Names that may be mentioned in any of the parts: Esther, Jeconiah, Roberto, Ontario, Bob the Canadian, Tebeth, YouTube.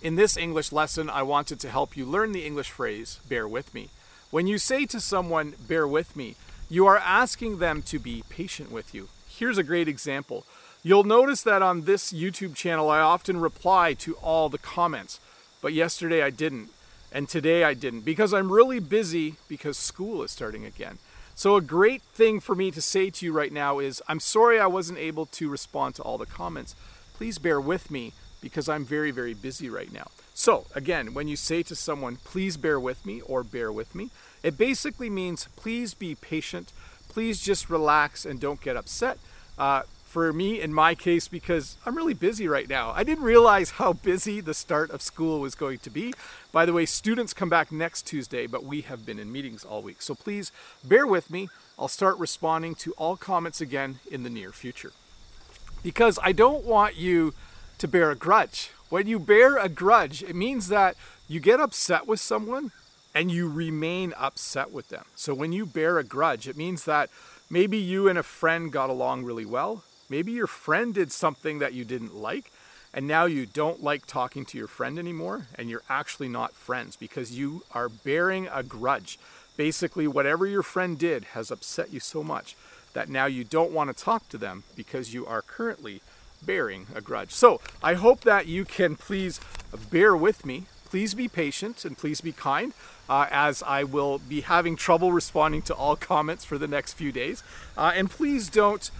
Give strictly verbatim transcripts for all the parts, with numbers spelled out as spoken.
In this English lesson, I wanted to help you learn the English phrase, bear with me. When you say to someone, bear with me, you are asking them to be patient with you. Here's a great example. You'll notice that on this YouTube channel, I often reply to all the comments, but yesterday I didn't, and today I didn't, because I'm really busy because school is starting again. So a great thing for me to say to you right now is, I'm sorry I wasn't able to respond to all the comments. Please bear with me because I'm very, very busy right now. So again, when you say to someone, please bear with me or bear with me, it basically means please be patient, please just relax and don't get upset. Uh, for me, in my case, because I'm really busy right now. I didn't realize how busy the start of school was going to be. By the way, students come back next Tuesday, but we have been in meetings all week. So please bear with me. I'll start responding to all comments again in the near future. Because I don't want you to bear a grudge. When you bear a grudge, it means that you get upset with someone and you remain upset with them. So when you bear a grudge, it means that maybe you and a friend got along really well. Maybe your friend did something that you didn't like, and now you don't like talking to your friend anymore, and you're actually not friends because you are bearing a grudge. Basically, whatever your friend did has upset you so much that now you don't want to talk to them because you are currently bearing a grudge. So I hope that you can please bear with me. Please be patient and please be kind, uh, as I will be having trouble responding to all comments for the next few days. Uh, and please don't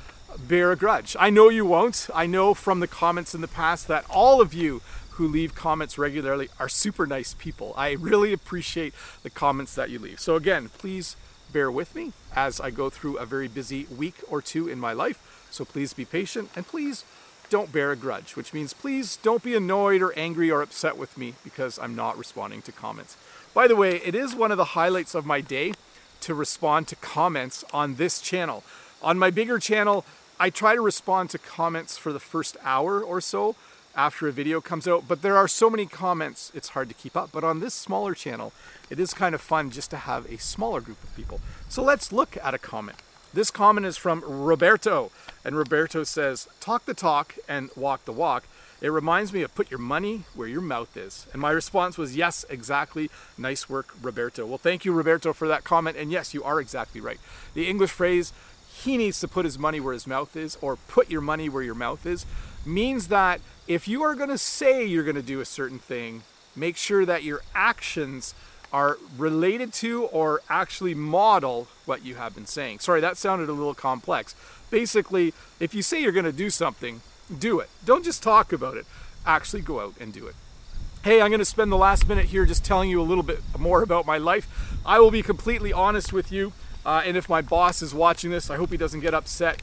bear a grudge. I know you won't. I know from the comments in the past that all of you who leave comments regularly are super nice people. I really appreciate the comments that you leave. So again, please bear with me as I go through a very busy week or two in my life. So please be patient and please don't bear a grudge, which means please don't be annoyed or angry or upset with me because I'm not responding to comments. By the way, it is one of the highlights of my day to respond to comments on this channel. On my bigger channel, I try to respond to comments for the first hour or so after a video comes out, but there are so many comments, it's hard to keep up. But on this smaller channel, it is kind of fun just to have a smaller group of people. So let's look at a comment. This comment is from Roberto, and Roberto says, talk the talk and walk the walk. It reminds me of put your money where your mouth is. And my response was, yes, exactly. Nice work, Roberto. Well, thank you, Roberto, for that comment. And yes, you are exactly right. The English phrase, he needs to put his money where his mouth is, or put your money where your mouth is, means that if you are going to say you're going to do a certain thing, make sure that your actions are related to or actually model what you have been saying. Sorry, that sounded a little complex. Basically, if you say you're going to do something, do it. Don't just talk about it. Actually go out and do it. Hey, I'm going to spend the last minute here just telling you a little bit more about my life. I will be completely honest with you. Uh, and if my boss is watching this, I hope he doesn't get upset.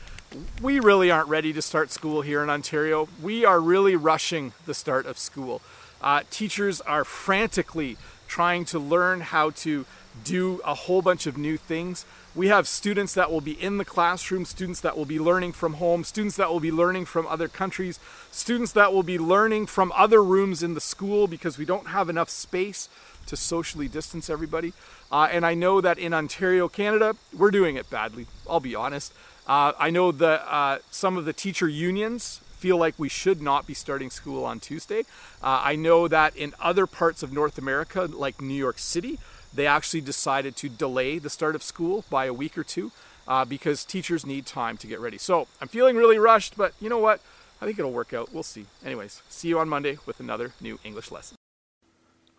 We really aren't ready to start school here in Ontario. We are really rushing the start of school. Uh, teachers are frantically trying to learn how to do a whole bunch of new things. We have students that will be in the classroom, students that will be learning from home, students that will be learning from other countries, students that will be learning from other rooms in the school because we don't have enough space to socially distance everybody. Uh, and I know that in Ontario, Canada, we're doing it badly, I'll be honest. Uh, I know that uh, some of the teacher unions feel like we should not be starting school on Tuesday. Uh, I know that in other parts of North America, like New York City, they actually decided to delay the start of school by a week or two uh, because teachers need time to get ready. So I'm feeling really rushed, but you know what? I think it'll work out. We'll see. Anyways, see you on Monday with another new English lesson.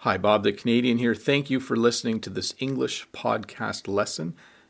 Hi, Bob the Canadian here. Thank you for listening to this English podcast lesson.